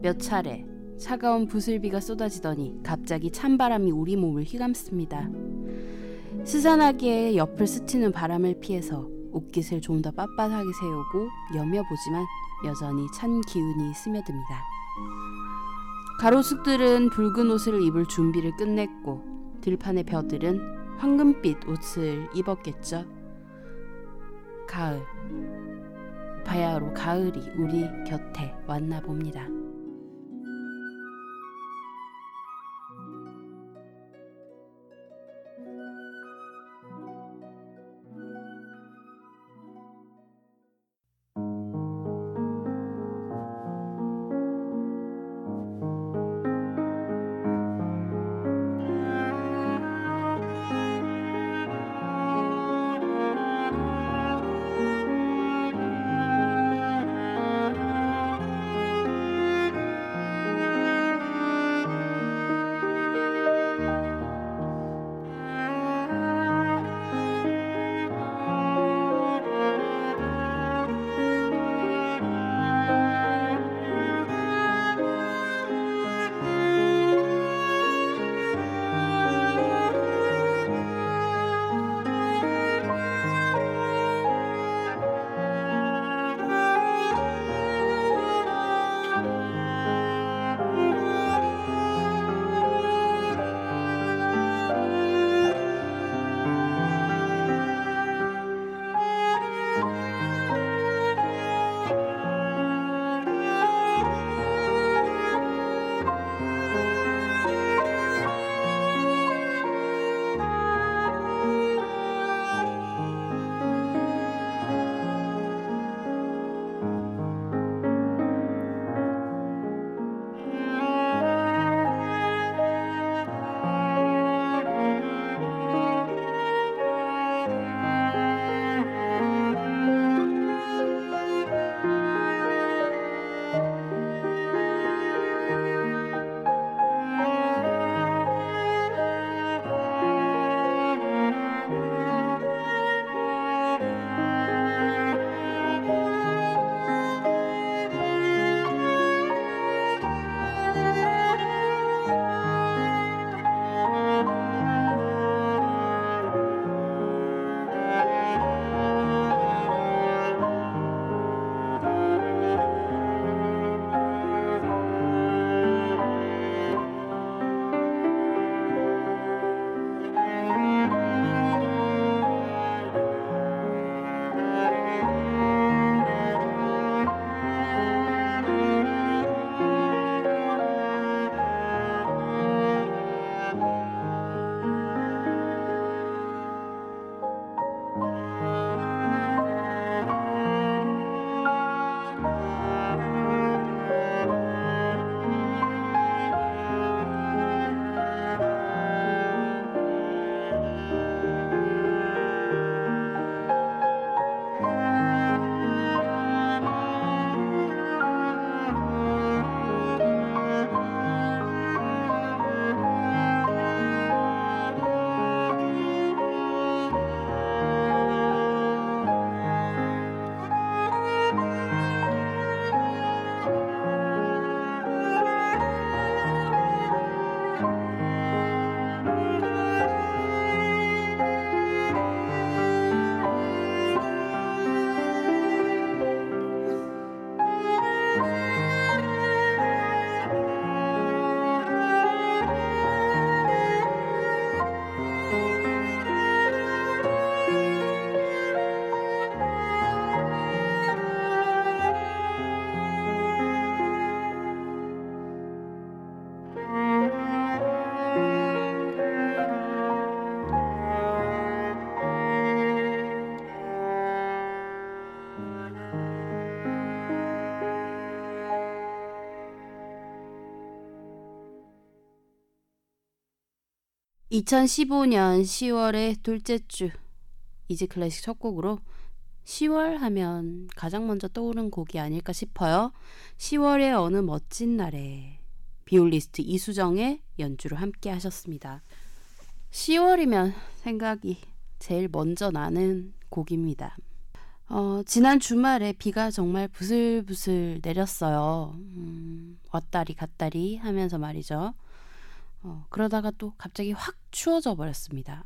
몇 차례 차가운 부슬비가 쏟아지더니 갑자기 찬바람이 우리 몸을 휘감습니다. 스산하게 옆을 스치는 바람을 피해서 옷깃을 좀 더 빳빳하게 세우고 여며보지만 여전히 찬 기운이 스며듭니다. 가로수들은 붉은 옷을 입을 준비를 끝냈고 들판의 벼들은 황금빛 옷을 입었겠죠. 가을, 바야흐로 가을이 우리 곁에 왔나 봅니다. 2015년 10월의 둘째 주 이지 클래식 첫 곡으로 10월 하면 가장 먼저 떠오른 곡이 아닐까 싶어요. 10월의 어느 멋진 날에 비올리스트 이수정의 연주를 함께 하셨습니다. 10월이면 생각이 제일 먼저 나는 곡입니다. 지난 주말에 비가 정말 부슬부슬 내렸어요. 왔다리 갔다리 하면서 말이죠. 그러다가 또 갑자기 확 추워져 버렸습니다.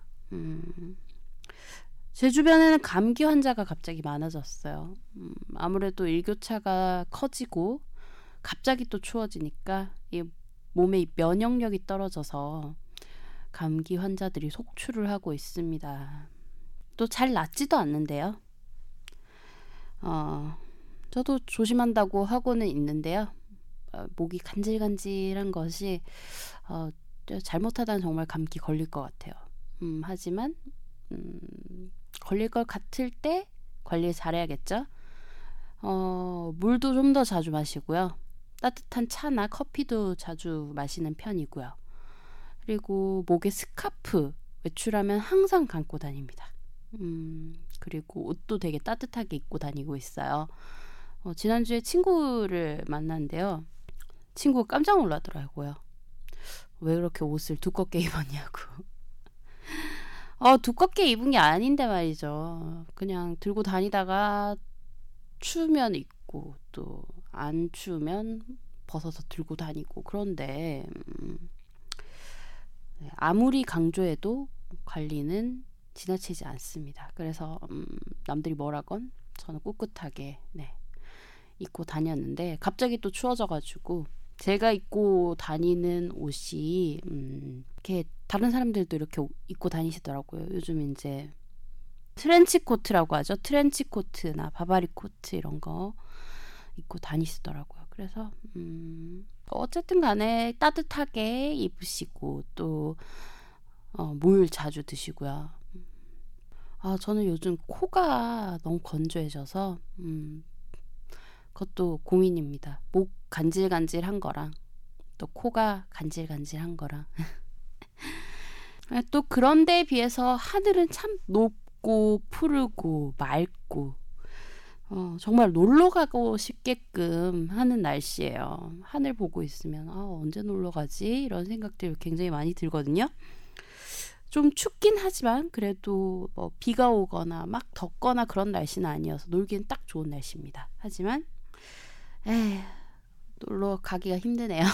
제 주변에는 감기 환자가 갑자기 많아졌어요. 아무래도 일교차가 커지고 갑자기 또 추워지니까 이 몸의 면역력이 떨어져서 감기 환자들이 속출을 하고 있습니다. 또 잘 낫지도 않는데요. 저도 조심한다고 하고는 있는데요. 목이 간질간질한 것이 잘못하다는 정말 감기 걸릴 것 같아요. 하지만 걸릴 것 같을 때 관리 잘해야겠죠. 물도 좀 더 자주 마시고요. 따뜻한 차나 커피도 자주 마시는 편이고요. 그리고 목에 스카프 외출하면 항상 감고 다닙니다. 그리고 옷도 되게 따뜻하게 입고 다니고 있어요. 지난주에 친구를 만났는데요. 친구가 깜짝 놀라더라고요. 왜 그렇게 옷을 두껍게 입었냐고. 두껍게 입은 게 아닌데 말이죠. 그냥 들고 다니다가 추우면 입고 또 안 추우면 벗어서 들고 다니고. 그런데 아무리 강조해도 관리는 지나치지 않습니다. 그래서 남들이 뭐라건 저는 꿋꿋하게 입고 다녔는데 갑자기 또 추워져가지고 제가 입고 다니는 옷이 이렇게 다른 사람들도 이렇게 입고 다니시더라고요. 요즘 이제 트렌치 코트라고 하죠. 트렌치 코트나 바바리 코트 이런 거 입고 다니시더라고요. 그래서 어쨌든 간에 따뜻하게 입으시고 또 물 자주 드시고요. 저는 요즘 코가 너무 건조해져서 그것도 고민입니다. 목 간질간질한 거랑 또 코가 간질간질한 거랑 또 그런 데에 비해서 하늘은 참 높고 푸르고 맑고 정말 놀러 가고 싶게끔 하는 날씨예요. 하늘 보고 있으면 언제 놀러 가지? 이런 생각들이 굉장히 많이 들거든요. 좀 춥긴 하지만 그래도 뭐 비가 오거나 막 덥거나 그런 날씨는 아니어서 놀기엔 딱 좋은 날씨입니다. 하지만 놀러 가기가 힘드네요.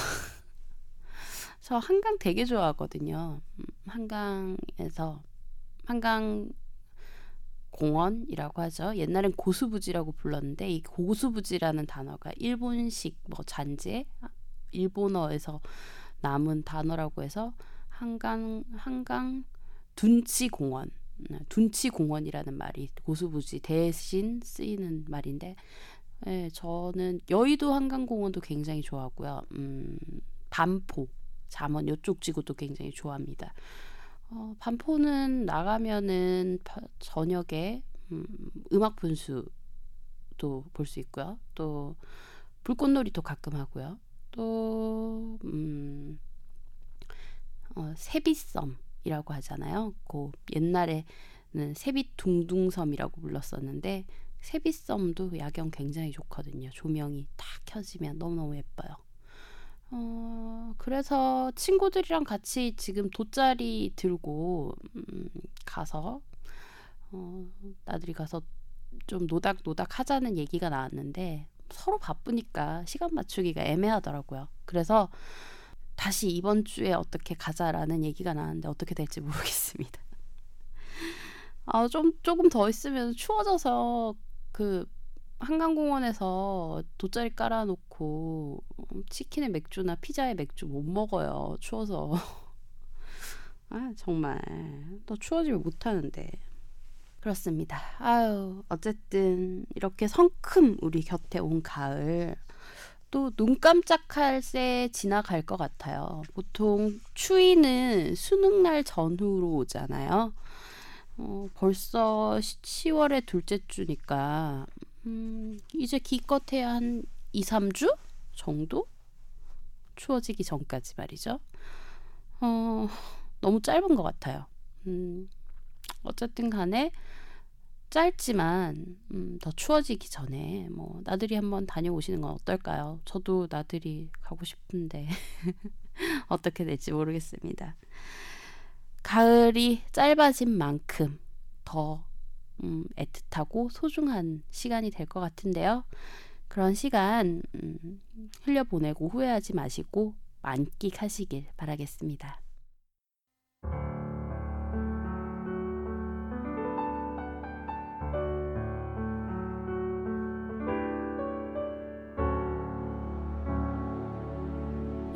저 한강 되게 좋아하거든요. 한강에서 한강 공원이라고 하죠. 옛날엔 고수부지라고 불렀는데 이 고수부지라는 단어가 일본식 잔재 일본어에서 남은 단어라고 해서 한강 둔치공원, 둔치공원이라는 말이 고수부지 대신 쓰이는 말인데, 저는 여의도 한강공원도 굉장히 좋아하고요. 반포, 잠원 이쪽 지구도 굉장히 좋아합니다. 반포는 나가면은 저녁에 음악 분수도 볼 수 있고요. 또 불꽃놀이도 가끔 하고요. 또 세비섬이라고 하잖아요. 옛날에는 세비둥둥섬이라고 불렀었는데 세비섬도 야경 굉장히 좋거든요. 조명이 딱 켜지면 너무너무 예뻐요. 그래서 친구들이랑 같이 지금 돗자리 들고 가서 나들이 가서 좀 노닥노닥 하자는 얘기가 나왔는데 서로 바쁘니까 시간 맞추기가 애매하더라고요. 그래서 다시 이번 주에 어떻게 가자라는 얘기가 나왔는데 어떻게 될지 모르겠습니다. 조금 더 있으면 추워져서 그 한강공원에서 돗자리 깔아놓고 치킨에 맥주나 피자에 맥주 못 먹어요. 추워서. 정말 더 추워지면 못하는데 그렇습니다. 어쨌든 이렇게 성큼 우리 곁에 온 가을 또 눈 깜짝할 새 지나갈 것 같아요. 보통 추위는 수능날 전후로 오잖아요. 벌써 10월의 둘째 주니까 이제 기껏해야 한 2, 3주 정도? 추워지기 전까지 말이죠. 너무 짧은 것 같아요. 어쨌든 간에 짧지만 더 추워지기 전에 나들이 한번 다녀오시는 건 어떨까요? 저도 나들이 가고 싶은데 어떻게 될지 모르겠습니다. 가을이 짧아진 만큼 더 애틋하고 소중한 시간이 될 것 같은데요. 그런 시간 흘려보내고 후회하지 마시고 만끽하시길 바라겠습니다.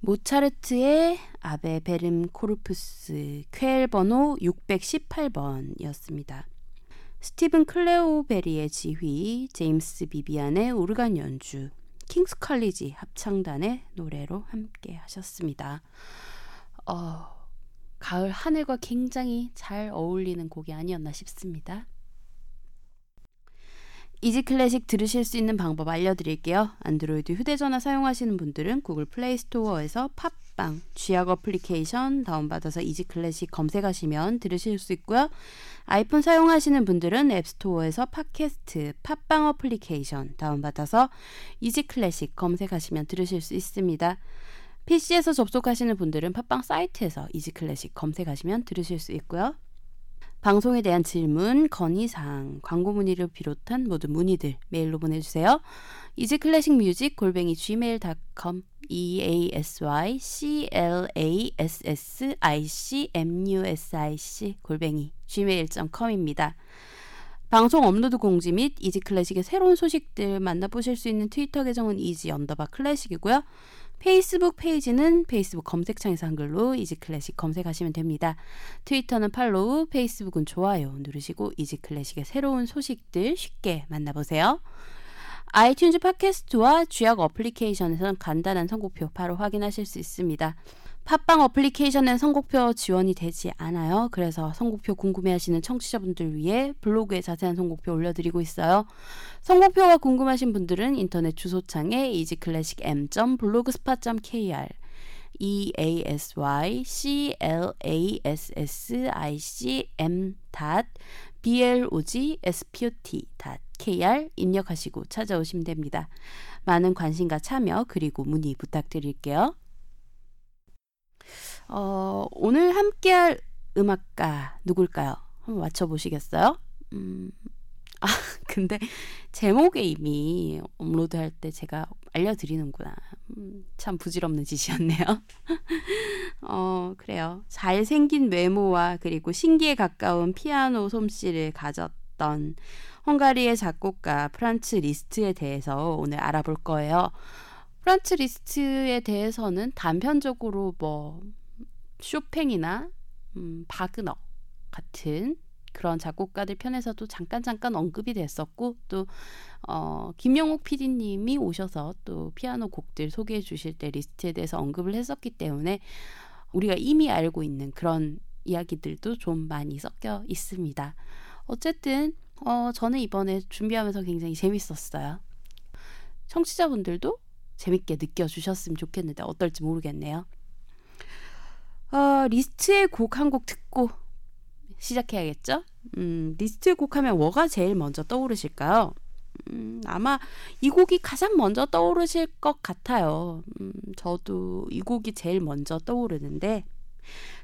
모차르트의 아베 베름 코르프스 쾌엘 번호 618번이었습니다. 스티븐 클레오베리의 지휘, 제임스 비비안의 오르간 연주, 킹스 칼리지 합창단의 노래로 함께 하셨습니다. 가을 하늘과 굉장히 잘 어울리는 곡이 아니었나 싶습니다. 이지 클래식 들으실 수 있는 방법 알려드릴게요. 안드로이드 휴대전화 사용하시는 분들은 구글 플레이스토어에서 팟빵, 쥐약 어플리케이션 다운받아서 이지 클래식 검색하시면 들으실 수 있고요. 아이폰 사용하시는 분들은 앱스토어에서 팟캐스트, 팟빵 어플리케이션 다운받아서 이지 클래식 검색하시면 들으실 수 있습니다. PC에서 접속하시는 분들은 팟빵 사이트에서 이지 클래식 검색하시면 들으실 수 있고요. 방송에 대한 질문, 건의사항, 광고 문의를 비롯한 모든 문의들 메일로 보내주세요. easyclassicmusic@gmail.com easyclassicmusic@gmail.com입니다. 방송 업로드 공지 및 이지 클래식의 새로운 소식들 만나보실 수 있는 트위터 계정은 easy_classic이고요. 페이스북 페이지는 페이스북 검색창에서 한글로 이지 클래식 검색하시면 됩니다. 트위터는 팔로우, 페이스북은 좋아요 누르시고 이지 클래식의 새로운 소식들 쉽게 만나보세요. 아이튠즈 팟캐스트와 쥐약 어플리케이션에서는 간단한 선곡표 바로 확인하실 수 있습니다. 팟빵 어플리케이션에는 선곡표 지원이 되지 않아요. 그래서 선곡표 궁금해하시는 청취자분들 위해 블로그에 자세한 선곡표 올려드리고 있어요. 선곡표가 궁금하신 분들은 인터넷 주소창에 easyclassicm.blogspot.kr easyclassicm.blogspot.kr 입력하시고 찾아오시면 됩니다. 많은 관심과 참여 그리고 문의 부탁드릴게요. 오늘 함께할 음악가 누굴까요? 한번 맞춰보시겠어요? 근데 제목에 이미 업로드할 때 제가 알려드리는구나. 참 부질없는 짓이었네요. 그래요. 잘생긴 외모와 그리고 신기에 가까운 피아노 솜씨를 가졌던 헝가리의 작곡가 프란츠 리스트에 대해서 오늘 알아볼 거예요. 프란츠 리스트에 대해서는 단편적으로 쇼팽이나 바그너 같은 그런 작곡가들 편에서도 잠깐 언급이 됐었고, 또 김영욱 PD님이 오셔서 또 피아노 곡들 소개해 주실 때 리스트에 대해서 언급을 했었기 때문에 우리가 이미 알고 있는 그런 이야기들도 좀 많이 섞여 있습니다. 어쨌든 저는 이번에 준비하면서 굉장히 재밌었어요. 청취자분들도 재밌게 느껴주셨으면 좋겠는데 어떨지 모르겠네요. 리스트의 곡 한 곡 듣고 시작해야겠죠? 리스트의 곡 하면 뭐가 제일 먼저 떠오르실까요? 아마 이 곡이 가장 먼저 떠오르실 것 같아요. 저도 이 곡이 제일 먼저 떠오르는데,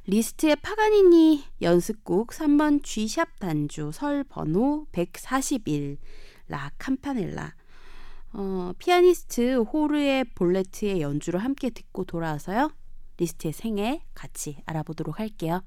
리스트의 파가니니 연습곡 3번 G샵 단주 설 번호 141 라 캄파넬라, 피아니스트 호르의 볼레트의 연주로 함께 듣고 돌아와서요, 리스트의 생애 같이 알아보도록 할게요.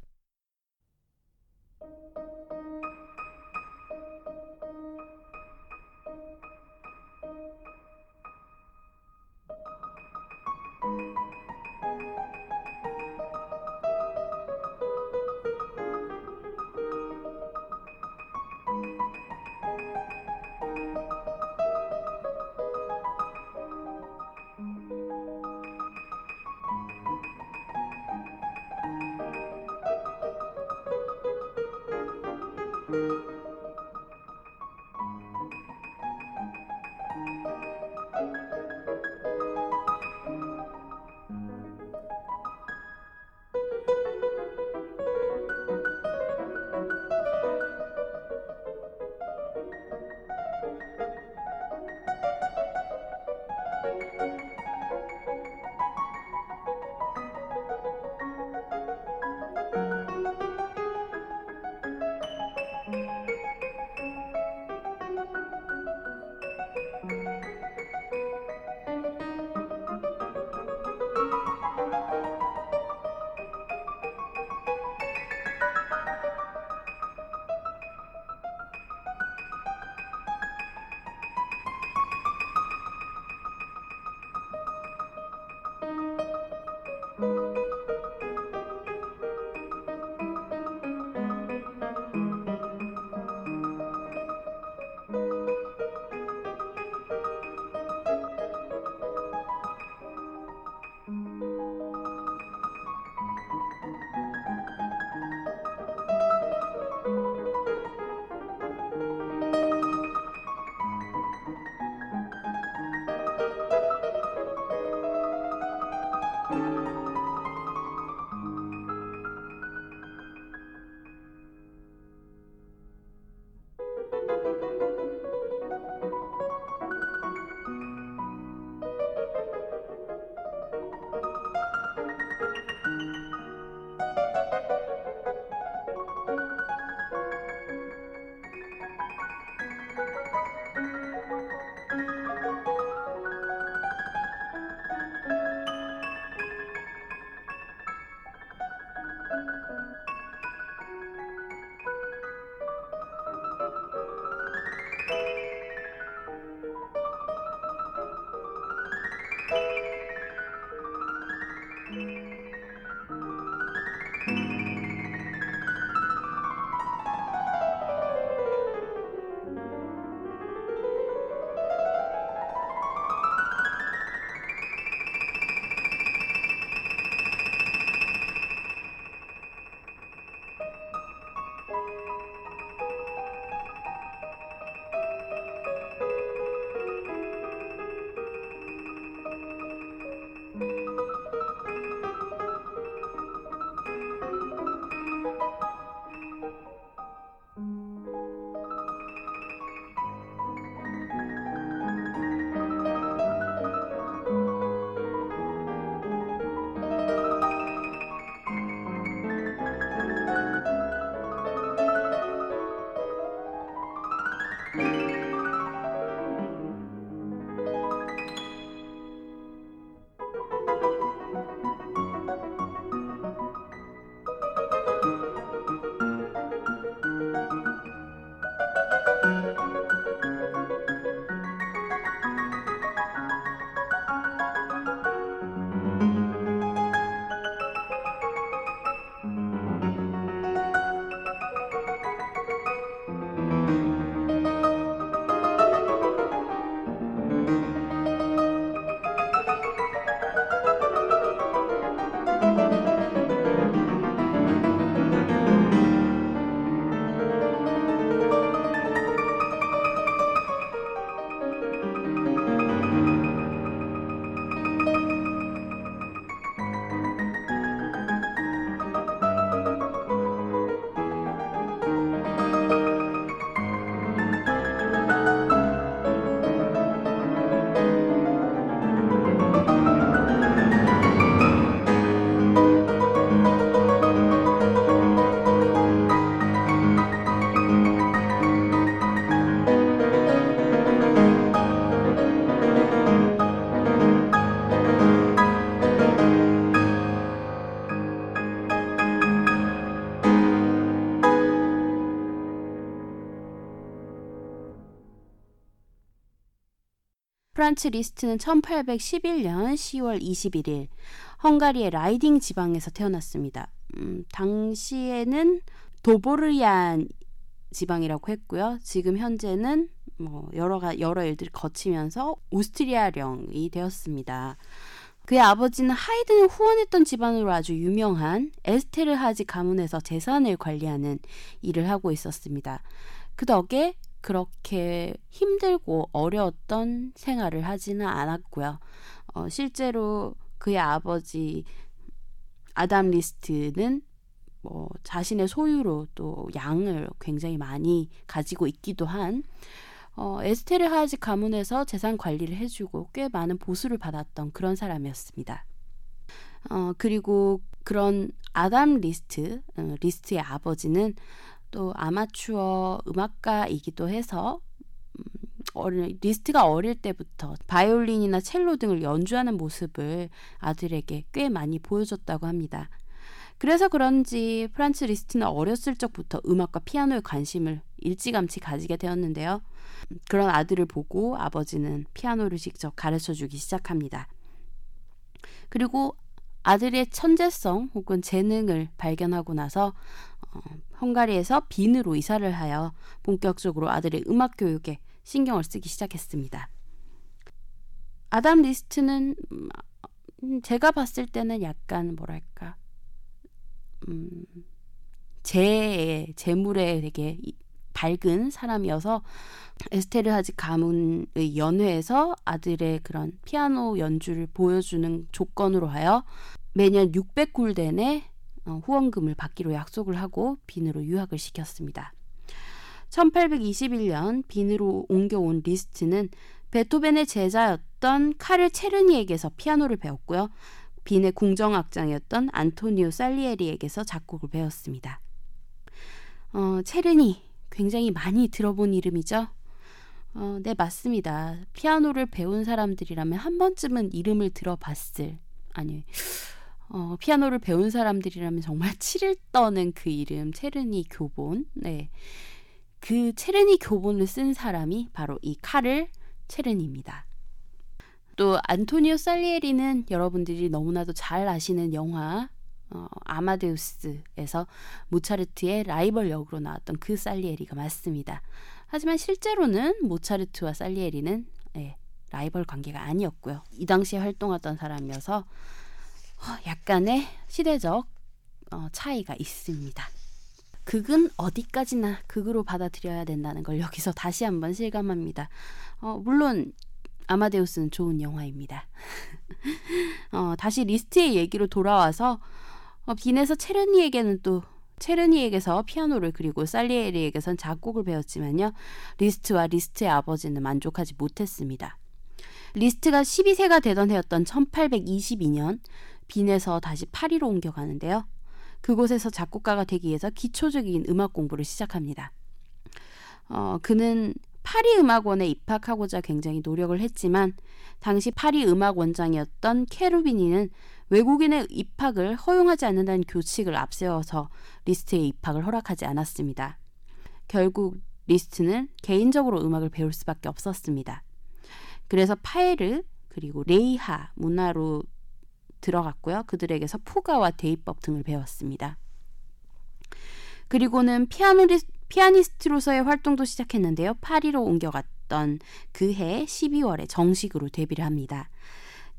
프란츠 리스트는 1811년 10월 21일 헝가리의 라이딩 지방에서 태어났습니다. 당시에는 도보르얀 지방이라고 했고요. 지금 현재는 여러 일들을 거치면서 오스트리아령이 되었습니다. 그의 아버지는 하이든을 후원했던 집안으로 아주 유명한 에스테르하지 가문에서 재산을 관리하는 일을 하고 있었습니다. 그 덕에 그렇게 힘들고 어려웠던 생활을 하지는 않았고요. 실제로 그의 아버지 아담 리스트는 자신의 소유로 또 양을 굉장히 많이 가지고 있기도 한 에스테르하지 가문에서 재산 관리를 해주고 꽤 많은 보수를 받았던 그런 사람이었습니다. 그리고 그런 아담 리스트의 아버지는 또 아마추어 음악가이기도 해서 리스트가 어릴 때부터 바이올린이나 첼로 등을 연주하는 모습을 아들에게 꽤 많이 보여줬다고 합니다. 그래서 그런지 프란츠 리스트는 어렸을 적부터 음악과 피아노에 관심을 일찌감치 가지게 되었는데요. 그런 아들을 보고 아버지는 피아노를 직접 가르쳐주기 시작합니다. 그리고 아들의 천재성 혹은 재능을 발견하고 나서 헝가리에서 빈으로 이사를 하여 본격적으로 아들의 음악 교육에 신경을 쓰기 시작했습니다. 아담 리스트는 제가 봤을 때는 약간 재물에 되게 밝은 사람이어서 에스테르하지 가문의 연회에서 아들의 그런 피아노 연주를 보여주는 조건으로 하여 매년 600골덴의 후원금을 받기로 약속을 하고 빈으로 유학을 시켰습니다. 1821년 빈으로 옮겨온 리스트는 베토벤의 제자였던 카를 체르니에게서 피아노를 배웠고요. 빈의 궁정악장이었던 안토니오 살리에리에게서 작곡을 배웠습니다. 체르니, 굉장히 많이 들어본 이름이죠? 네, 맞습니다. 피아노를 배운 사람들이라면 한 번쯤은 이름을 들어봤을, 피아노를 배운 사람들이라면 정말 치를 떠는 그 이름, 체르니 교본. 네, 그 체르니 교본을 쓴 사람이 바로 이 카를 체르니입니다. 또 안토니오 살리에리는 여러분들이 너무나도 잘 아시는 영화 아마데우스에서 모차르트의 라이벌 역으로 나왔던 그 살리에리가 맞습니다. 하지만 실제로는 모차르트와 살리에리는 라이벌 관계가 아니었고요. 이 당시에 활동하던 사람이어서 약간의 시대적 차이가 있습니다. 극은 어디까지나 극으로 받아들여야 된다는 걸 여기서 다시 한번 실감합니다. 물론 아마데우스는 좋은 영화입니다. 다시 리스트의 얘기로 돌아와서 빈에서 체르니에게서 피아노를 그리고 살리에리에게선 작곡을 배웠지만요. 리스트와 리스트의 아버지는 만족하지 못했습니다. 리스트가 12세가 되던 해였던 1822년 빈에서 다시 파리로 옮겨가는데요. 그곳에서 작곡가가 되기 위해서 기초적인 음악 공부를 시작합니다. 그는 파리 음악원에 입학하고자 굉장히 노력을 했지만 당시 파리 음악원장이었던 케루비니는 외국인의 입학을 허용하지 않는다는 규칙을 앞세워서 리스트의 입학을 허락하지 않았습니다. 결국 리스트는 개인적으로 음악을 배울 수밖에 없었습니다. 그래서 파에르 그리고 레이하 문화로 들어갔고요. 그들에게서 포가와 대입법 등을 배웠습니다. 그리고는 피아니스트로서의 활동도 시작했는데요. 파리로 옮겨갔던 그해 12월에 정식으로 데뷔를 합니다.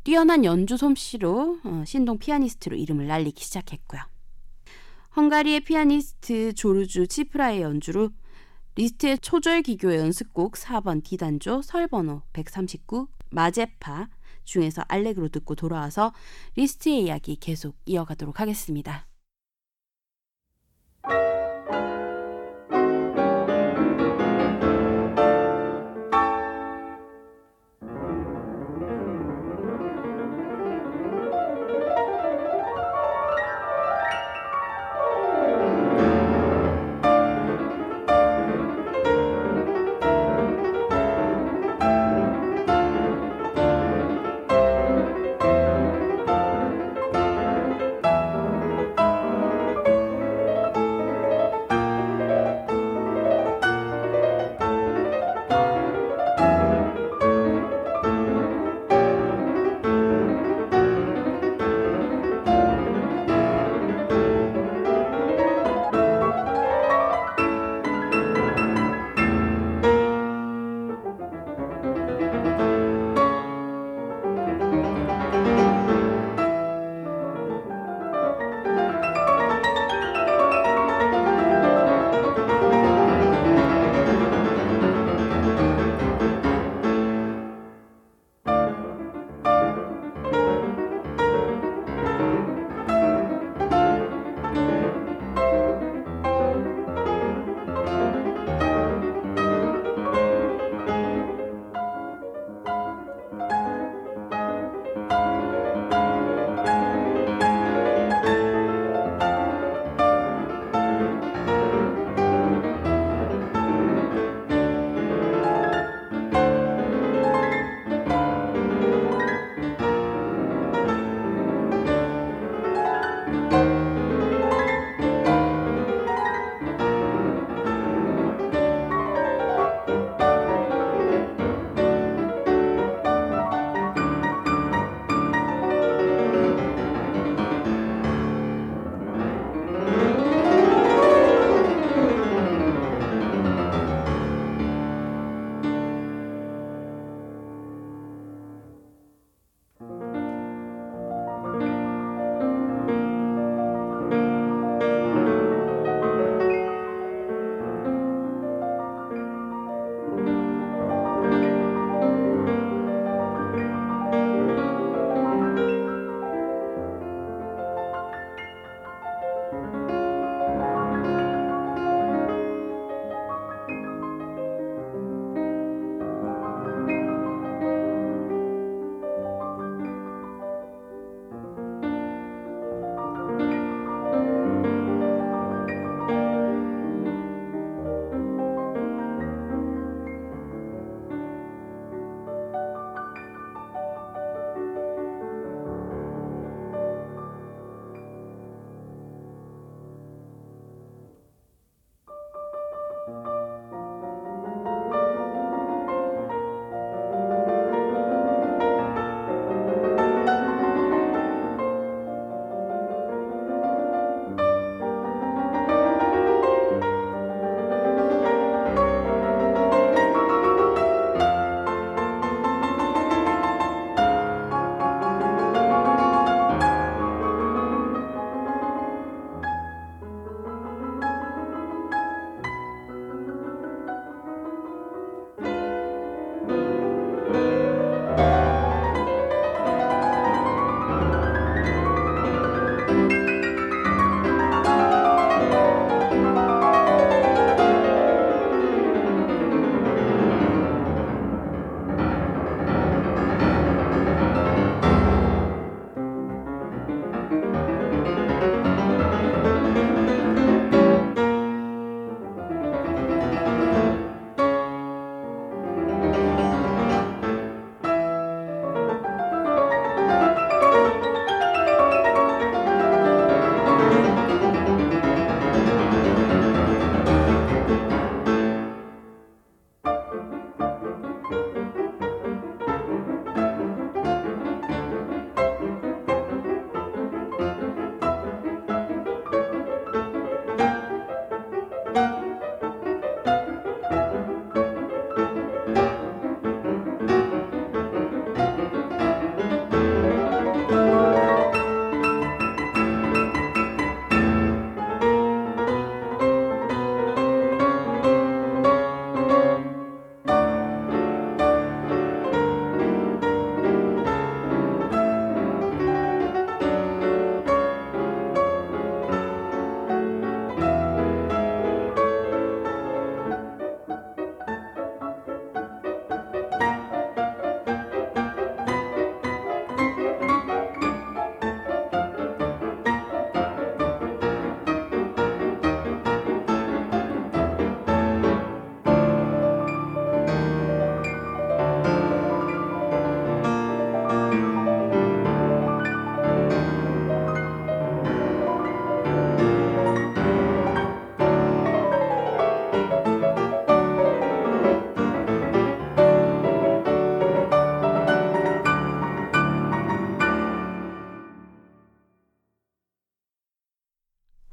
뛰어난 연주 솜씨로 신동 피아니스트로 이름을 날리기 시작했고요. 헝가리의 피아니스트 조르주 치프라의 연주로 리스트의 초절기교 연습곡 4번 D단조 설번호 139 마제파 중에서 알렉으로 듣고 돌아와서 리스트의 이야기 계속 이어가도록 하겠습니다.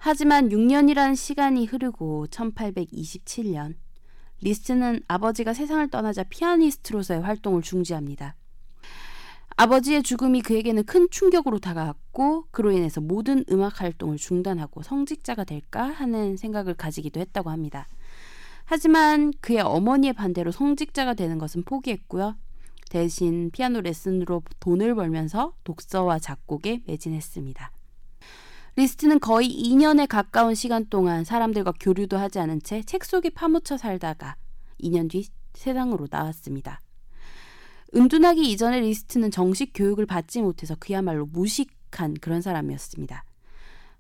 하지만 6년이라는 시간이 흐르고 1827년 리스트는 아버지가 세상을 떠나자 피아니스트로서의 활동을 중지합니다. 아버지의 죽음이 그에게는 큰 충격으로 다가왔고 그로 인해서 모든 음악 활동을 중단하고 성직자가 될까 하는 생각을 가지기도 했다고 합니다. 하지만 그의 어머니의 반대로 성직자가 되는 것은 포기했고요. 대신 피아노 레슨으로 돈을 벌면서 독서와 작곡에 매진했습니다. 리스트는 거의 2년에 가까운 시간 동안 사람들과 교류도 하지 않은 채 책 속에 파묻혀 살다가 2년 뒤 세상으로 나왔습니다. 은둔하기 이전에 리스트는 정식 교육을 받지 못해서 그야말로 무식한 그런 사람이었습니다.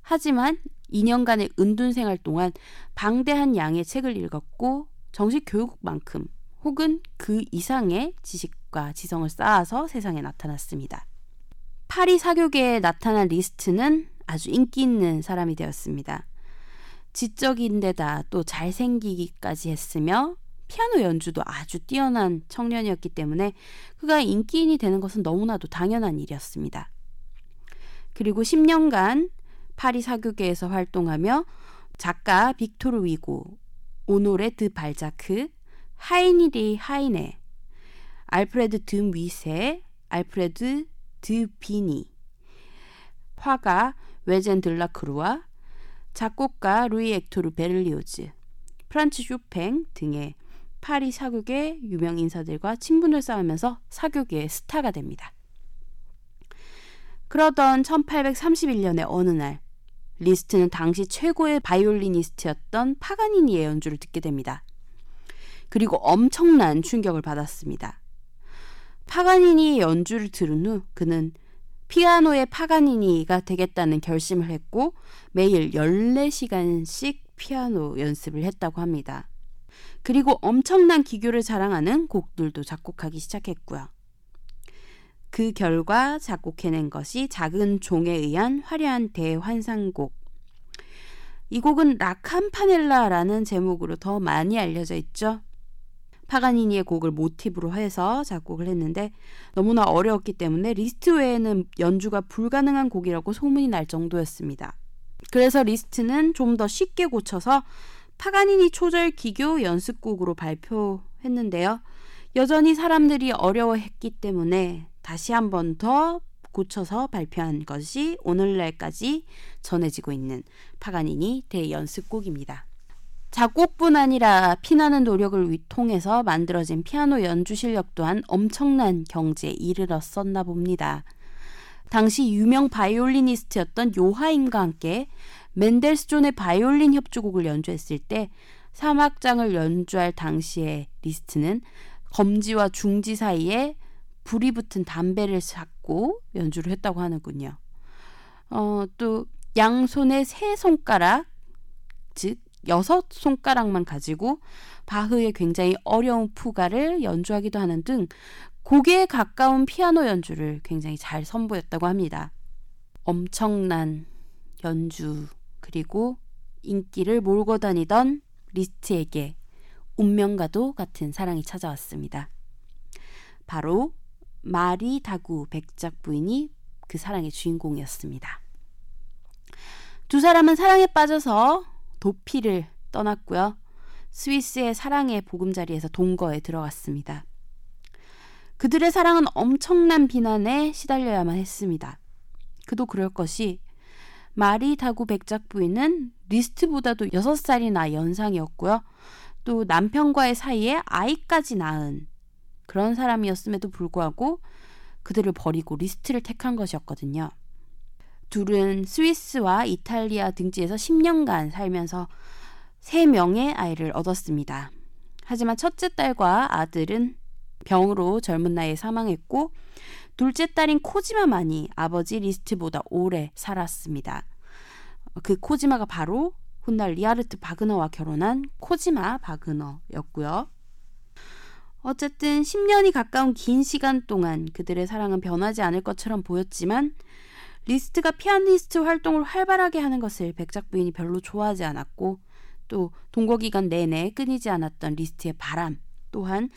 하지만 2년간의 은둔 생활 동안 방대한 양의 책을 읽었고 정식 교육만큼 혹은 그 이상의 지식과 지성을 쌓아서 세상에 나타났습니다. 파리 사교계에 나타난 리스트는 아주 인기 있는 사람이 되었습니다. 지적인데다 또 잘생기기까지 했으며 피아노 연주도 아주 뛰어난 청년이었기 때문에 그가 인기인이 되는 것은 너무나도 당연한 일이었습니다. 그리고 10년간 파리 사교계에서 활동하며 작가 빅토르 위고, 오노레 드 발자크, 하이니리 하이네, 알프레드 드 미세, 알프레드 드 비니, 화가 외젠 들라크루아, 작곡가 루이 엑토르 베를리오즈, 프란츠 쇼팽 등의 파리 사교계 유명 인사들과 친분을 쌓으면서 사교계의 스타가 됩니다. 그러던 1831년의 어느 날, 리스트는 당시 최고의 바이올리니스트였던 파가니니의 연주를 듣게 됩니다. 그리고 엄청난 충격을 받았습니다. 파가니니의 연주를 들은 후 그는 피아노의 파가니니가 되겠다는 결심을 했고 매일 14시간씩 피아노 연습을 했다고 합니다. 그리고 엄청난 기교를 자랑하는 곡들도 작곡하기 시작했고요. 그 결과 작곡해낸 것이 작은 종에 의한 화려한 대환상곡. 이 곡은 라 캄파넬라라는 제목으로 더 많이 알려져 있죠. 파가니니의 곡을 모티브로 해서 작곡을 했는데 너무나 어려웠기 때문에 리스트 외에는 연주가 불가능한 곡이라고 소문이 날 정도였습니다. 그래서 리스트는 좀 더 쉽게 고쳐서 파가니니 초절 기교 연습곡으로 발표했는데요. 여전히 사람들이 어려워했기 때문에 다시 한 번 더 고쳐서 발표한 것이 오늘날까지 전해지고 있는 파가니니 대연습곡입니다. 작곡뿐 아니라 피나는 노력을 통해서 만들어진 피아노 연주 실력 또한 엄청난 경지에 이르렀었나 봅니다. 당시 유명 바이올리니스트였던 요하임과 함께 맨델스존의 바이올린 협주곡을 연주했을 때 사막장을 연주할 당시에 리스트는 검지와 중지 사이에 불이 붙은 담배를 잡고 연주를 했다고 하는군요. 또 양손의 세 손가락, 즉 6손가락만 가지고 바흐의 굉장히 어려운 푸가를 연주하기도 하는 등 곡에 가까운 피아노 연주를 굉장히 잘 선보였다고 합니다. 엄청난 연주 그리고 인기를 몰고 다니던 리스트에게 운명과도 같은 사랑이 찾아왔습니다. 바로 마리 다구 백작 부인이 그 사랑의 주인공이었습니다. 두 사람은 사랑에 빠져서 도피를 떠났고요. 스위스의 사랑의 보금자리에서 동거에 들어갔습니다. 그들의 사랑은 엄청난 비난에 시달려야만 했습니다. 그도 그럴 것이 마리 다구 백작 부인은 리스트보다도 6살이나 연상이었고요. 또 남편과의 사이에 아이까지 낳은 그런 사람이었음에도 불구하고 그들을 버리고 리스트를 택한 것이었거든요. 둘은 스위스와 이탈리아 등지에서 10년간 살면서 3명의 아이를 얻었습니다. 하지만 첫째 딸과 아들은 병으로 젊은 나이에 사망했고 둘째 딸인 코지마만이 아버지 리스트보다 오래 살았습니다. 그 코지마가 바로 훗날 리하르트 바그너와 결혼한 코지마 바그너였고요. 어쨌든 10년이 가까운 긴 시간 동안 그들의 사랑은 변하지 않을 것처럼 보였지만 리스트가 피아니스트 활동을 활발하게 하는 것을 백작 부인이 별로 좋아하지 않았고 또 동거 기간 내내 끊이지 않았던 리스트의 바람 또한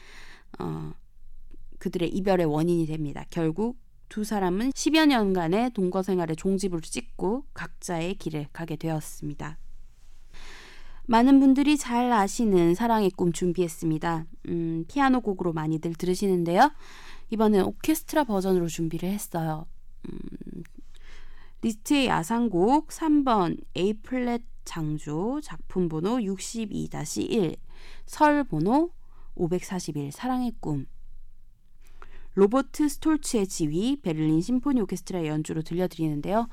그들의 이별의 원인이 됩니다. 결국 두 사람은 10여 년간의 동거 생활에 종집을 찍고 각자의 길을 가게 되었습니다. 많은 분들이 잘 아시는 사랑의 꿈 준비했습니다. 피아노 곡으로 많이들 들으시는데요. 이번엔 오케스트라 버전으로 준비를 했어요. 리스트의 야상곡 3번 A플랫 장조 작품 번호 62-1 설 번호 541 사랑의 꿈 로버트 스톨츠의 지휘 베를린 심포니 오케스트라의 연주로 들려드리는데요.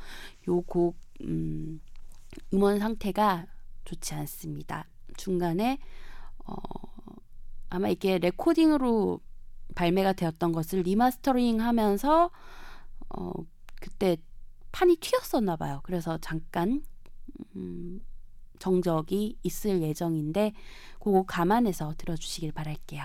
요 곡 음원 상태가 좋지 않습니다. 중간에 아마 이게 레코딩으로 발매가 되었던 것을 리마스터링 하면서 그때 판이 튀었었나 봐요. 그래서 잠깐 정적이 있을 예정인데 그거 감안해서 들어주시길 바랄게요.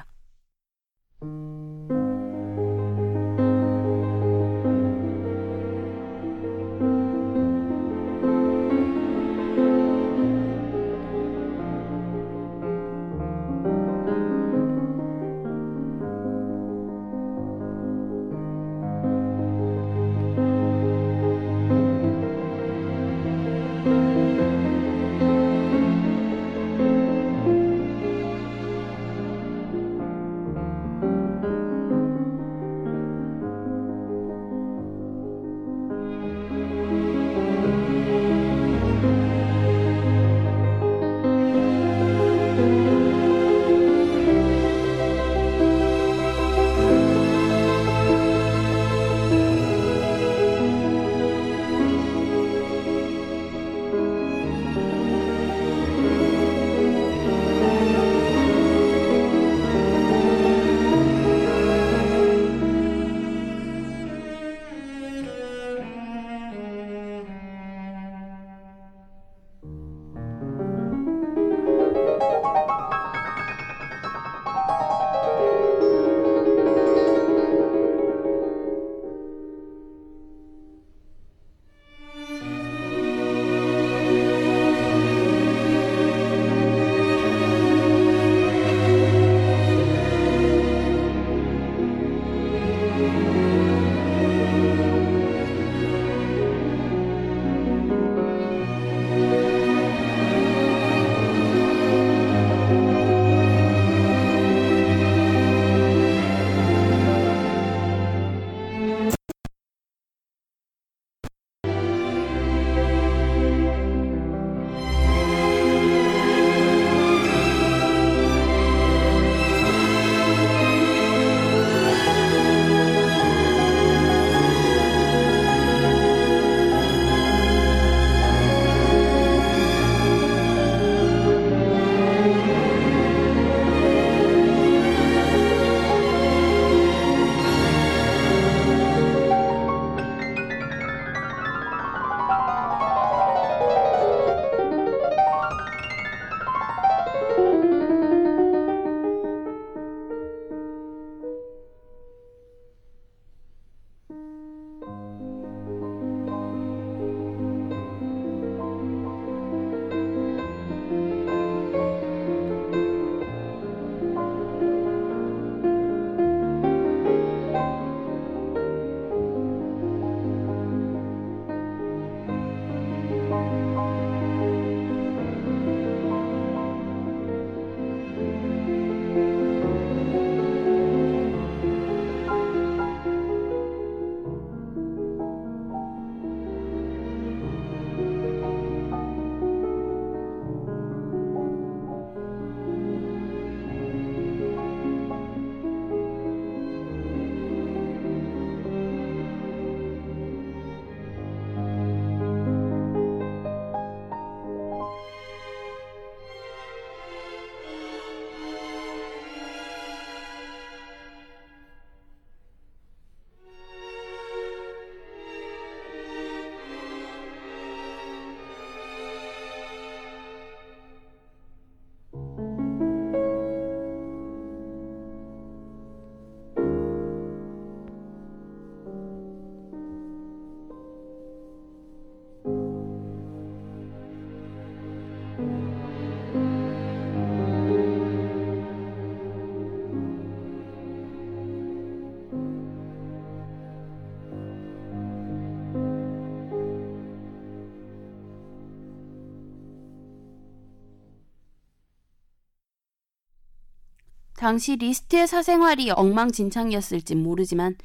당시 리스트의 사생활이 엉망진창이었을진 모르지만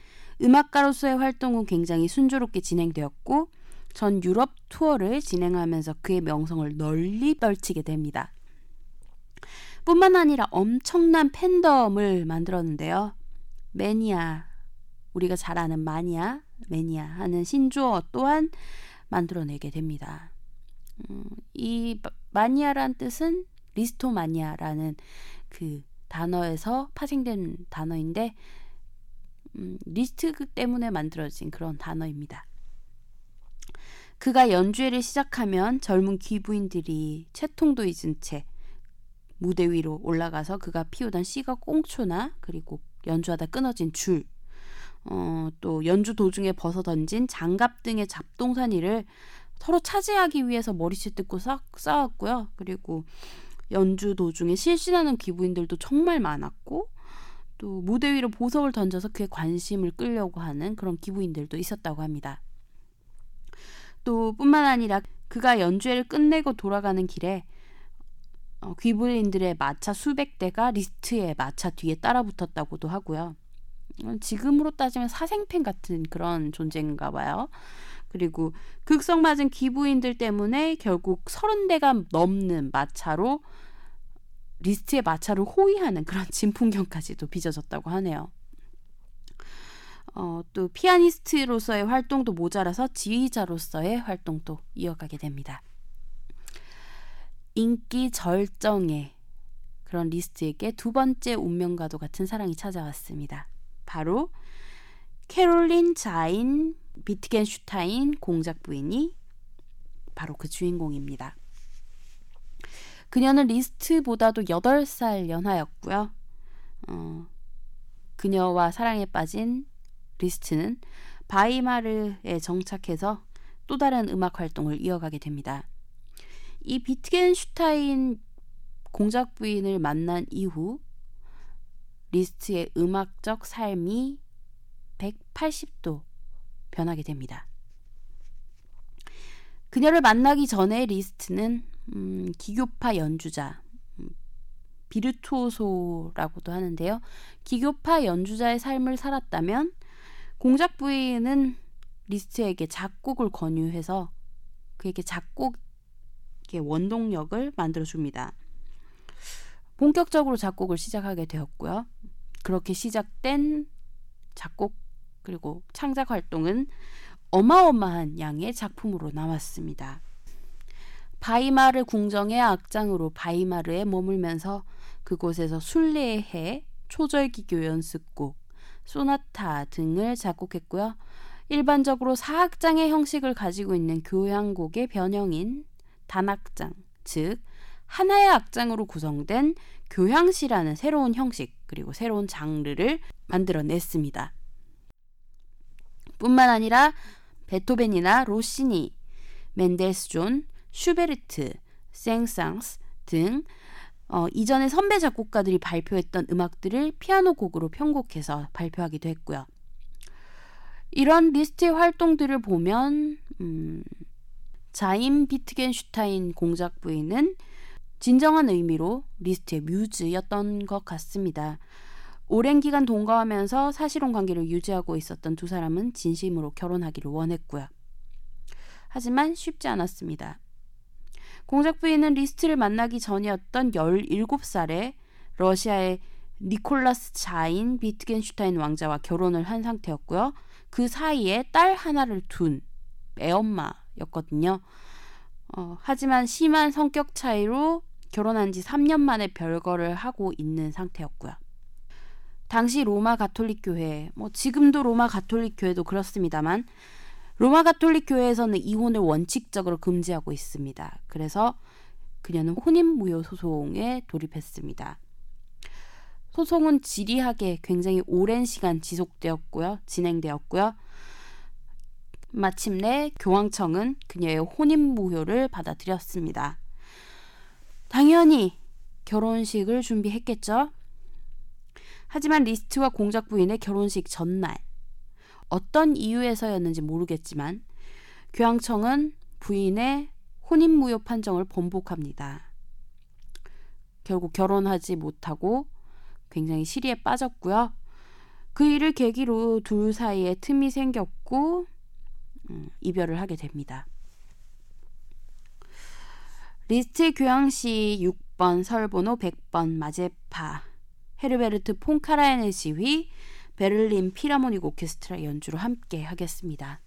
음악가로서의 활동은 굉장히 순조롭게 진행되었고 전 유럽 투어를 진행하면서 그의 명성을 널리 펼치게 됩니다. 뿐만 아니라 엄청난 팬덤을 만들었는데요. 매니아, 우리가 잘 아는 마니아, 매니아 하는 신조어 또한 만들어내게 됩니다. 이 마니아란 뜻은 리스토마니아라는 그 단어에서 파생된 단어인데 리스트 때문에 만들어진 그런 단어입니다. 그가 연주회를 시작하면 젊은 귀부인들이 채통도 잊은 채 무대 위로 올라가서 그가 피우던 씨가 꽁초나 그리고 연주하다 끊어진 줄, 또 연주 도중에 벗어던진 장갑 등의 잡동사니를 서로 차지하기 위해서 머리채 뜯고 싸웠고요. 그리고 연주 도중에 실신하는 귀부인들도 정말 많았고 또 무대 위로 보석을 던져서 그의 관심을 끌려고 하는 그런 귀부인들도 있었다고 합니다. 또 뿐만 아니라 그가 연주회를 끝내고 돌아가는 길에 귀부인들의 마차 수백 대가 리스트의 마차 뒤에 따라붙었다고도 하고요. 지금으로 따지면 사생팬 같은 그런 존재인가 봐요. 그리고 극성 맞은 귀부인들 때문에 결국 30대가 넘는 마차로 리스트의 마차를 호위하는 그런 진풍경까지도 빚어졌다고 하네요. 또 피아니스트로서의 활동도 모자라서 지휘자로서의 활동도 이어가게 됩니다. 인기 절정의 그런 리스트에게 두 번째 운명과도 같은 사랑이 찾아왔습니다. 바로 캐롤린 자인 비트겐슈타인 공작 부인이 바로 그 주인공입니다. 그녀는 리스트보다도 8살 연하였고요. 그녀와 사랑에 빠진 리스트는 바이마르에 정착해서 또 다른 음악 활동을 이어가게 됩니다. 이 비트겐슈타인 공작 부인을 만난 이후 리스트의 음악적 삶이 180도 변하게 됩니다. 그녀를 만나기 전에 리스트는 기교파 연주자, 비르투오소라고도 하는데요. 기교파 연주자의 삶을 살았다면 공작 부인은 리스트에게 작곡을 권유해서 그에게 작곡의 원동력을 만들어줍니다. 본격적으로 작곡을 시작하게 되었고요. 그렇게 시작된 작곡 그리고 창작 활동은 어마어마한 양의 작품으로 남았습니다. 바이마르 궁정의 악장으로 바이마르에 머물면서 그곳에서 순례해, 초절기교 연습곡, 소나타 등을 작곡했고요. 일반적으로 사악장의 형식을 가지고 있는 교향곡의 변형인 단악장, 즉 하나의 악장으로 구성된 교향시라는 새로운 형식 그리고 새로운 장르를 만들어냈습니다. 뿐만 아니라 베토벤이나 로시니, 맨델스존, 슈베르트, 생상스 등 이전에 선배 작곡가들이 발표했던 음악들을 피아노 곡으로 편곡해서 발표하기도 했고요. 이런 리스트의 활동들을 보면 자인 비트겐슈타인 공작 부인은 진정한 의미로 리스트의 뮤즈였던 것 같습니다. 오랜 기간 동거하면서 사실혼 관계를 유지하고 있었던 두 사람은 진심으로 결혼하기를 원했고요. 하지만 쉽지 않았습니다. 공작 부인은 리스트를 만나기 전이었던 17살에 러시아의 니콜라스 자인 비트겐슈타인 왕자와 결혼을 한 상태였고요. 그 사이에 딸 하나를 둔 애엄마였거든요. 하지만 심한 성격 차이로 결혼한 지 3년 만에 별거를 하고 있는 상태였고요. 당시 로마 가톨릭 교회, 지금도 로마 가톨릭 교회도 그렇습니다만 로마 가톨릭 교회에서는 이혼을 원칙적으로 금지하고 있습니다. 그래서 그녀는 혼인무효 소송에 돌입했습니다. 소송은 지리하게 굉장히 오랜 시간 진행되었고요. 마침내 교황청은 그녀의 혼인무효를 받아들였습니다. 당연히 결혼식을 준비했겠죠. 하지만 리스트와 공작 부인의 결혼식 전날 어떤 이유에서였는지 모르겠지만 교황청은 부인의 혼인무효 판정을 번복합니다. 결국 결혼하지 못하고 굉장히 시리에 빠졌고요. 그 일을 계기로 둘 사이에 틈이 생겼고 이별을 하게 됩니다. 리스트 교향시 6번, 설번호 100번, 마제파, 헤르베르트 폰 카라얀의 지휘, 베를린 필하모닉 오케스트라 연주로 함께 하겠습니다.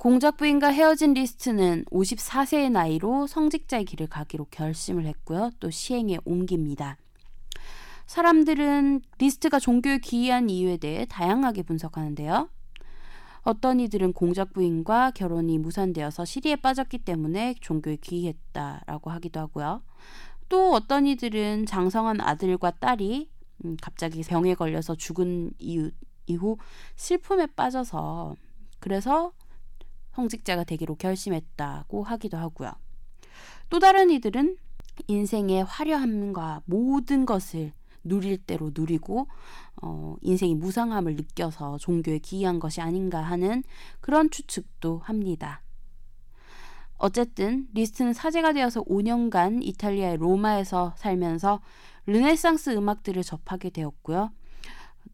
공작부인과 헤어진 리스트는 54세의 나이로 성직자의 길을 가기로 결심을 했고요. 또 시행에 옮깁니다. 사람들은 리스트가 종교에 귀의한 이유에 대해 다양하게 분석하는데요. 어떤 이들은 공작부인과 결혼이 무산되어서 시리에 빠졌기 때문에 종교에 귀의했다라고 하기도 하고요. 또 어떤 이들은 장성한 아들과 딸이 갑자기 병에 걸려서 죽은 이후 슬픔에 빠져서 그래서 성직자가 되기로 결심했다고 하기도 하고요. 또 다른 이들은 인생의 화려함과 모든 것을 누릴 대로 누리고 인생의 무상함을 느껴서 종교에 귀의한 것이 아닌가 하는 그런 추측도 합니다. 어쨌든 리스트는 사제가 되어서 5년간 이탈리아의 로마에서 살면서 르네상스 음악들을 접하게 되었고요.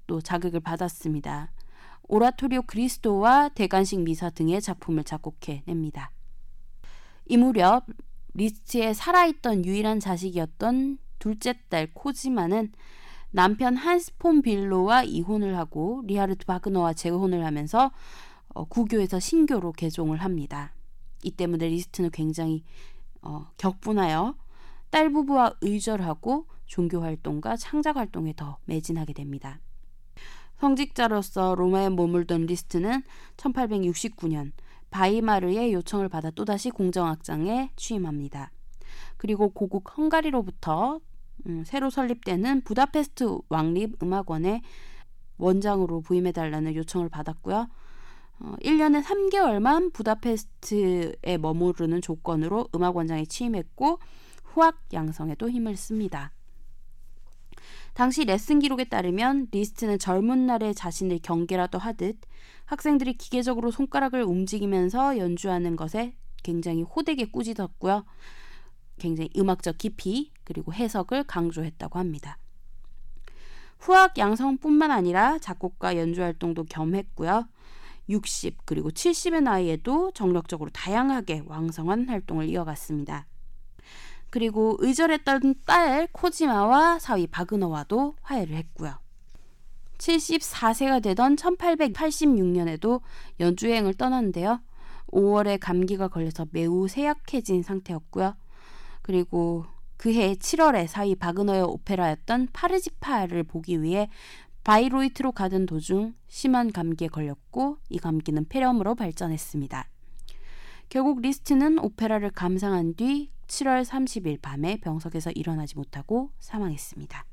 또 자극을 받았습니다. 오라토리오 그리스도와 대관식 미사 등의 작품을 작곡해냅니다. 이 무렵 리스트의 살아있던 유일한 자식이었던 둘째 딸 코지마는 남편 한스 폰 빌로와 이혼을 하고 리하르트 바그너와 재혼을 하면서 구교에서 신교로 개종을 합니다. 이 때문에 리스트는 굉장히 격분하여 딸 부부와 의절하고 종교활동과 창작활동에 더 매진하게 됩니다. 성직자로서 로마에 머물던 리스트는 1869년 바이마르의 요청을 받아 또다시 공정악장에 취임합니다. 그리고 고국 헝가리로부터 새로 설립되는 부다페스트 왕립음악원의 원장으로 부임해달라는 요청을 받았고요. 1년에 3개월만 부다페스트에 머무르는 조건으로 음악원장에 취임했고 후학 양성에도 힘을 씁니다. 당시 레슨 기록에 따르면 리스트는 젊은 날에 자신을 경계라도 하듯 학생들이 기계적으로 손가락을 움직이면서 연주하는 것에 굉장히 호되게 꾸짖었고요. 굉장히 음악적 깊이 그리고 해석을 강조했다고 합니다. 후학 양성뿐만 아니라 작곡과 연주활동도 겸했고요. 60 그리고 70의 나이에도 정력적으로 다양하게 왕성한 활동을 이어갔습니다. 그리고 의절했던 딸 코지마와 사위 바그너와도 화해를 했고요. 74세가 되던 1886년에도 연주여행을 떠났는데요. 5월에 감기가 걸려서 매우 쇠약해진 상태였고요. 그리고 그해 7월에 사위 바그너의 오페라였던 파르지파를 보기 위해 바이로이트로 가던 도중 심한 감기에 걸렸고 이 감기는 폐렴으로 발전했습니다. 결국 리스트는 오페라를 감상한 뒤 7월 30일 밤에 병석에서 일어나지 못하고 사망했습니다.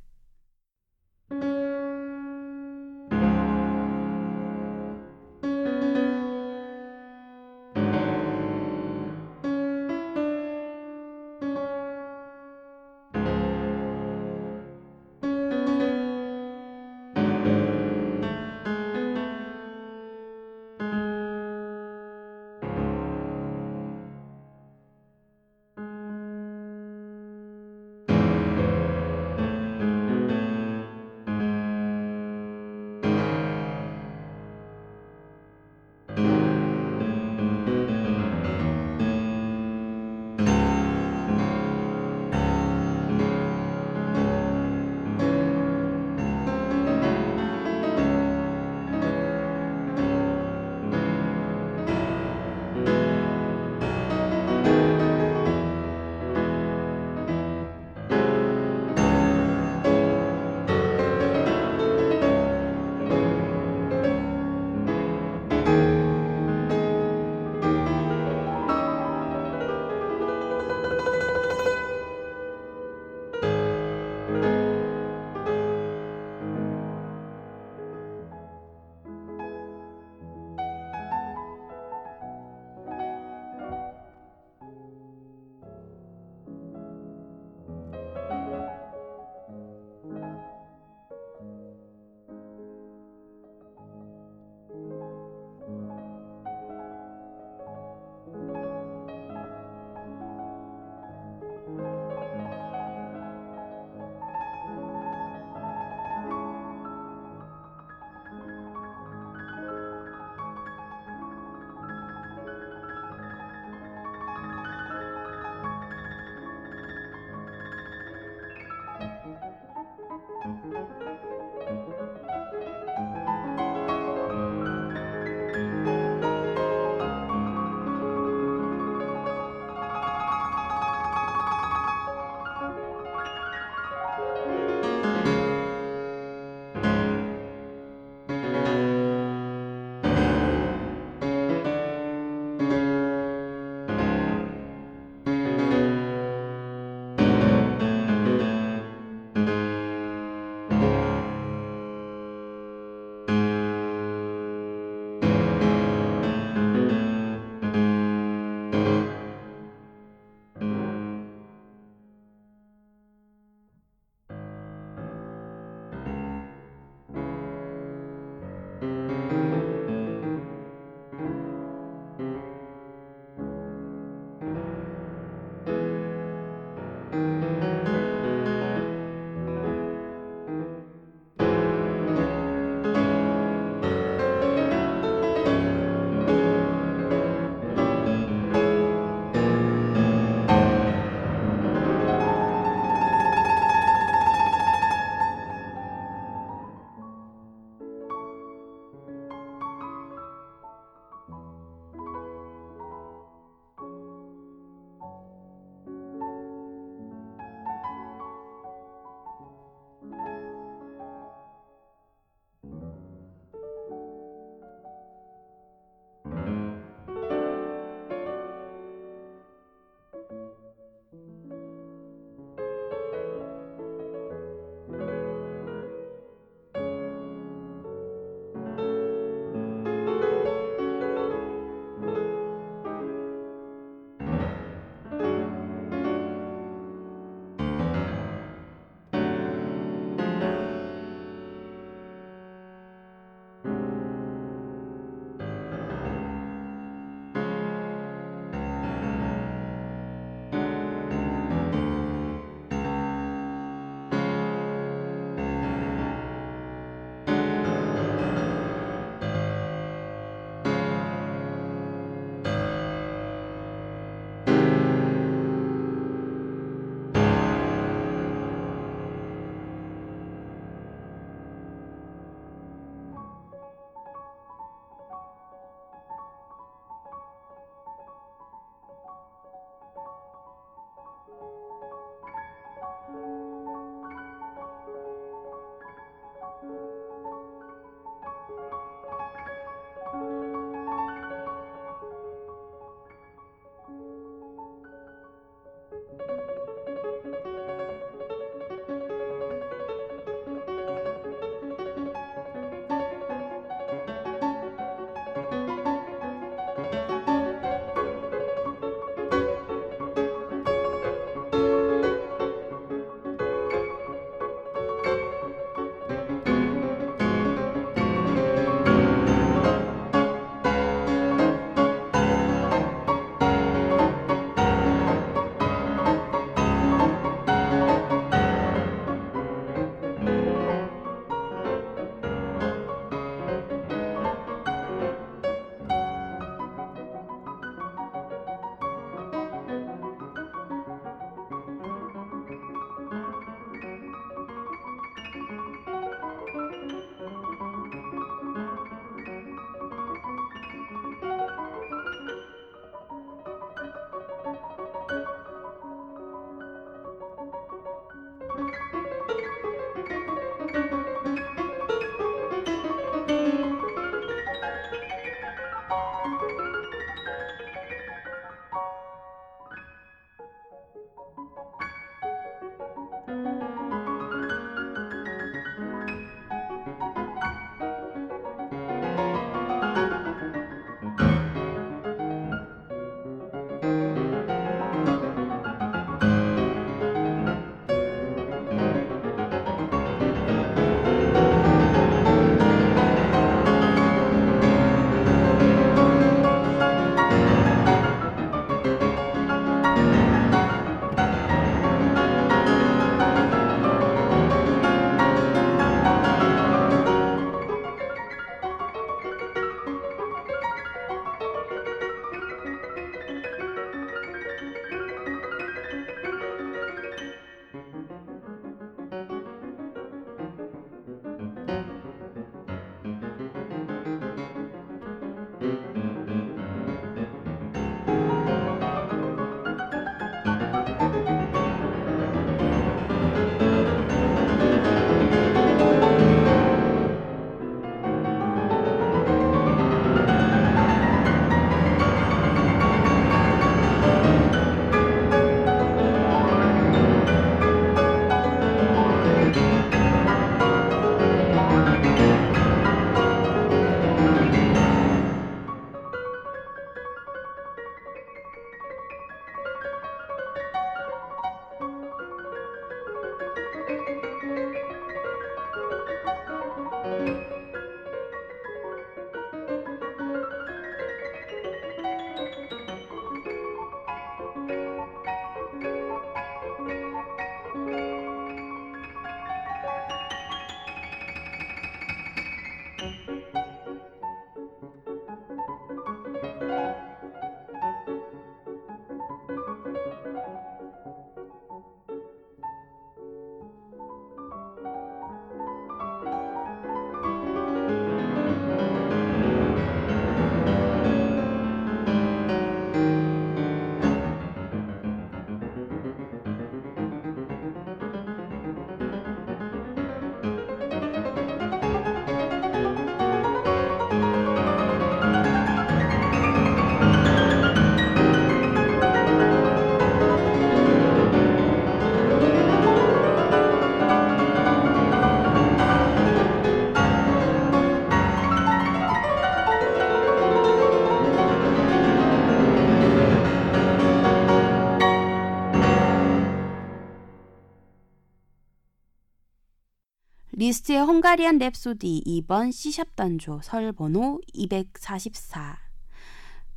리스트의 헝가리안 랩소디 2번 C샵 단조 설번호 244,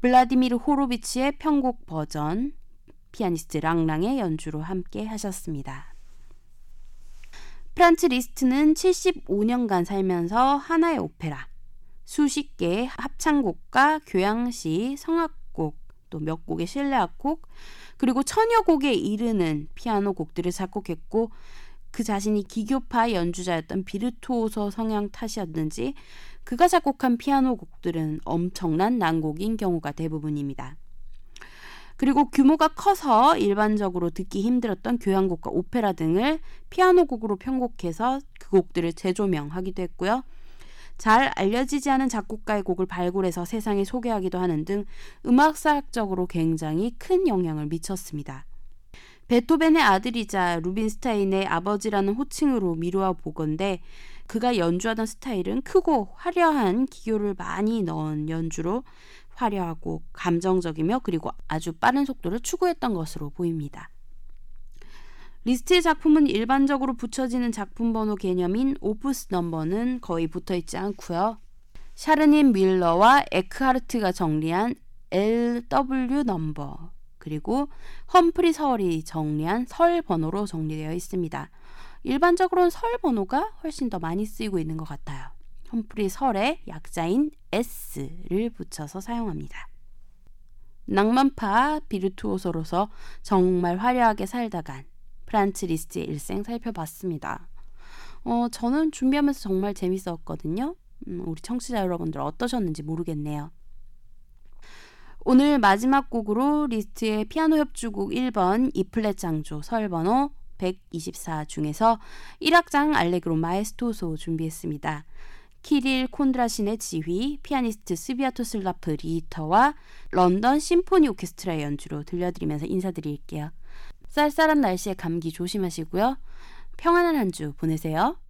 블라디미르 호로비치의 편곡 버전, 피아니스트 랑랑의 연주로 함께 하셨습니다. 프란츠 리스트는 75년간 살면서 하나의 오페라, 수십 개의 합창곡과 교향시, 성악곡, 또 몇 곡의 실내악곡, 그리고 천여 곡에 이르는 피아노 곡들을 작곡했고, 그 자신이 기교파 연주자였던 비르투오소 성향 탓이었는지 그가 작곡한 피아노 곡들은 엄청난 난곡인 경우가 대부분입니다. 그리고 규모가 커서 일반적으로 듣기 힘들었던 교향곡과 오페라 등을 피아노 곡으로 편곡해서 그 곡들을 재조명하기도 했고요. 잘 알려지지 않은 작곡가의 곡을 발굴해서 세상에 소개하기도 하는 등 음악사학적으로 굉장히 큰 영향을 미쳤습니다. 베토벤의 아들이자 루빈스타인의 아버지라는 호칭으로 미루어 보건대 그가 연주하던 스타일은 크고 화려한 기교를 많이 넣은 연주로 화려하고 감정적이며 그리고 아주 빠른 속도를 추구했던 것으로 보입니다. 리스트의 작품은 일반적으로 붙여지는 작품 번호 개념인 오프스 넘버는 거의 붙어있지 않고요. 샤르닌 밀러와 에크하르트가 정리한 LW 넘버, 그리고 험프리 서울이 정리한 설 번호로 정리되어 있습니다. 일반적으로는 설 번호가 훨씬 더 많이 쓰이고 있는 것 같아요. 험프리 설의 약자인 S를 붙여서 사용합니다. 낭만파 비르투오소로서 정말 화려하게 살다간 프란츠 리스트의 일생 살펴봤습니다. 저는 준비하면서 정말 재밌었거든요. 우리 청취자 여러분들 어떠셨는지 모르겠네요. 오늘 마지막 곡으로 리스트의 피아노 협주곡 1번 E플랫 장조 설번호 124 중에서 1악장 알레그로 마에스토소 준비했습니다. 키릴 콘드라신의 지휘, 피아니스트 스비아토슬라프 리히터와 런던 심포니 오케스트라의 연주로 들려드리면서 인사드릴게요. 쌀쌀한 날씨에 감기 조심하시고요. 평안한 한 주 보내세요.